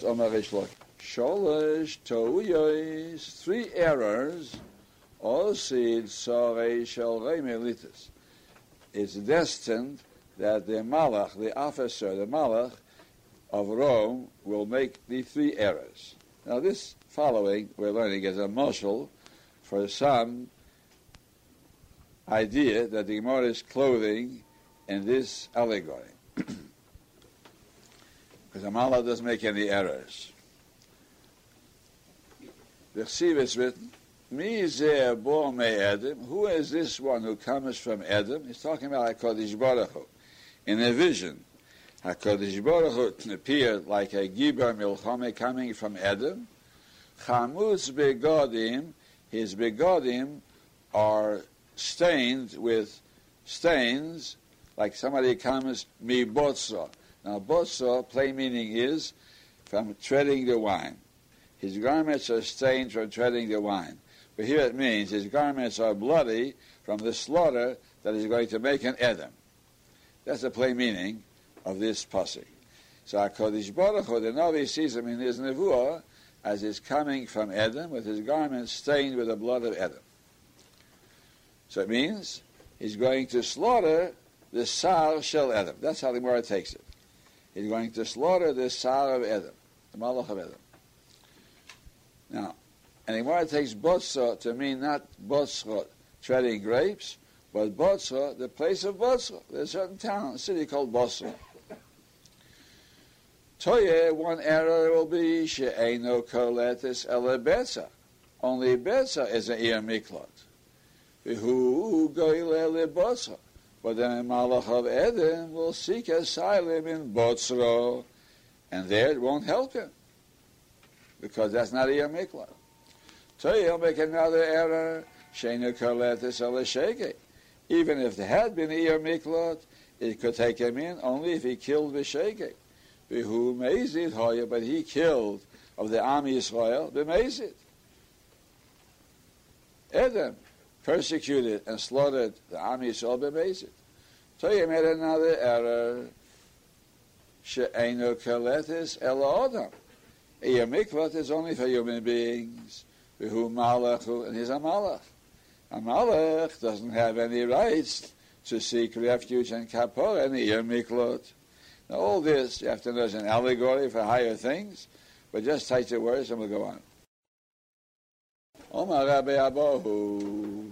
Three errors. It's destined that the Malach, the officer, the Malach of Rome, will make the three errors. Now this following we're learning is a moshel for some idea that the Gemara is clothing in this allegory. Because the Malach doesn't make any errors. The Siv is written, who is this one who comes from Edom? He's talking about HaKadosh Baruch Hu. In a vision, HaKadosh Baruch Hu appeared like a Gibra milchome coming from Edom. Chamuz begodim, his begodim are stained with stains, like somebody comes, mi Botzrah. Now, Botzrah, plain meaning is, from treading the wine. His garments are stained from treading the wine. But here it means his garments are bloody from the slaughter that he's going to make in Edom. That's the plain meaning of this pasuk. So HaKadosh Baruch Hu, the Navi sees him in his nevuah as he's coming from Edom with his garments stained with the blood of Edom. So it means he's going to slaughter the sar shel Edom. That's how the Gemara takes it. He's going to slaughter the sar of Edom, the Malach of Edom. Now, and the Gemara takes Botzrah to mean not Botzrah treading grapes, but Botzrah, the place of Botzrah. There's a certain town, a city called Botzrah. Toye, one error will be she'eino koletis ele betza. Only betza is an Ir Miklat. Who goyle le Botzrah? But then the Malach of Edom will seek asylum in Botzrah, and there it won't help him, because that's not Ir Miklat. So he'll make another error, sheinu koletis ale shege. Even if there had been Ir Miklat, it could take him in only if he killed b'shege. B'hu meizid hoya, but he killed of the Am Yisrael b'meizid. Edom persecuted and slaughtered the Am Yisrael b'meizid. So he made another error, sheinu koletis ale odom. Ir Miklat is only for human beings, who Malach, and he's a Malach. A Malach doesn't have any rights to seek refuge in Kapor and Ir Miklat. Now all this, you have to know, is an allegory for higher things, but just take the words and we'll go on. Omar Rabbi Abohu,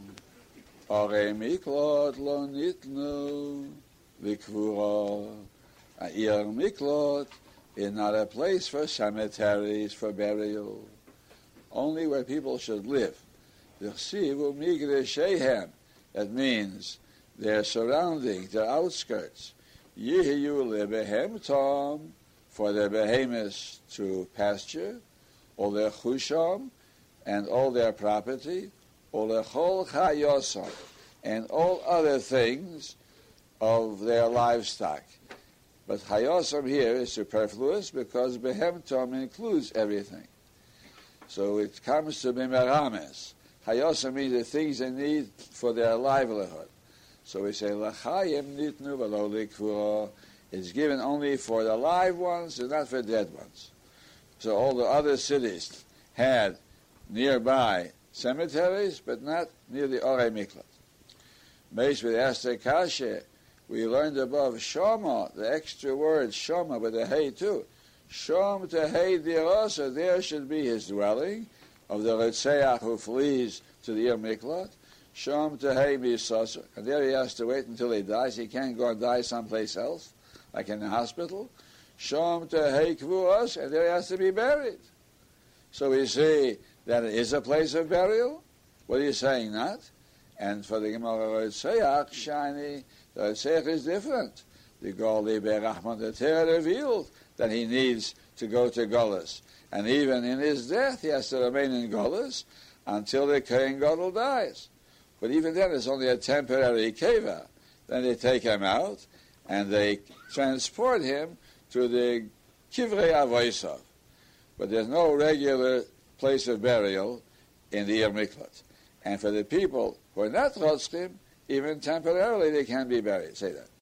Ore Miklat lo nitnu likvura, Ir Miklat, is not a place for cemeteries, for burial, only where people should live. That means their surroundings, their outskirts. Yehiyu behemtom, for their behemoths to pasture, or their chusham, and all their property, or lechol chayosam, and all other things of their livestock. But Hayosam here is superfluous because behemtom includes everything. So it comes to bimerames. Hayosam means the things they need for their livelihood. So we say, L'chayim nitnu v'lo likvuro. It's given only for the live ones and not for dead ones. So all the other cities had nearby cemeteries, but not near the Orei Miklat. Meish v'yastei kashe. We learned above shoma, the extra word shoma with a hey too. Shom to hey dirosa, there should be his dwelling of the Retzeach who flees to the Ir Miklat. Shom to hey misosa, and there he has to wait until he dies. He can't go and die someplace else, like in the hospital. Shom to hey kvuos, and there he has to be buried. So we see that it is a place of burial. What are you saying, not? And for the Gemara Retzeach, shiny. The Tzech is different. The Goli Berachman the Torah revealed that he needs to go to Golus. And even in his death, he has to remain in Golus until the Kohen Gadol dies. But even then, it's only a temporary keva. Then they take him out and they transport him to the Kivrei Avoisov. But there's no regular place of burial in the Ir Miklat. And for the people who are not Rotzchim, even temporarily, they can be buried. Say that.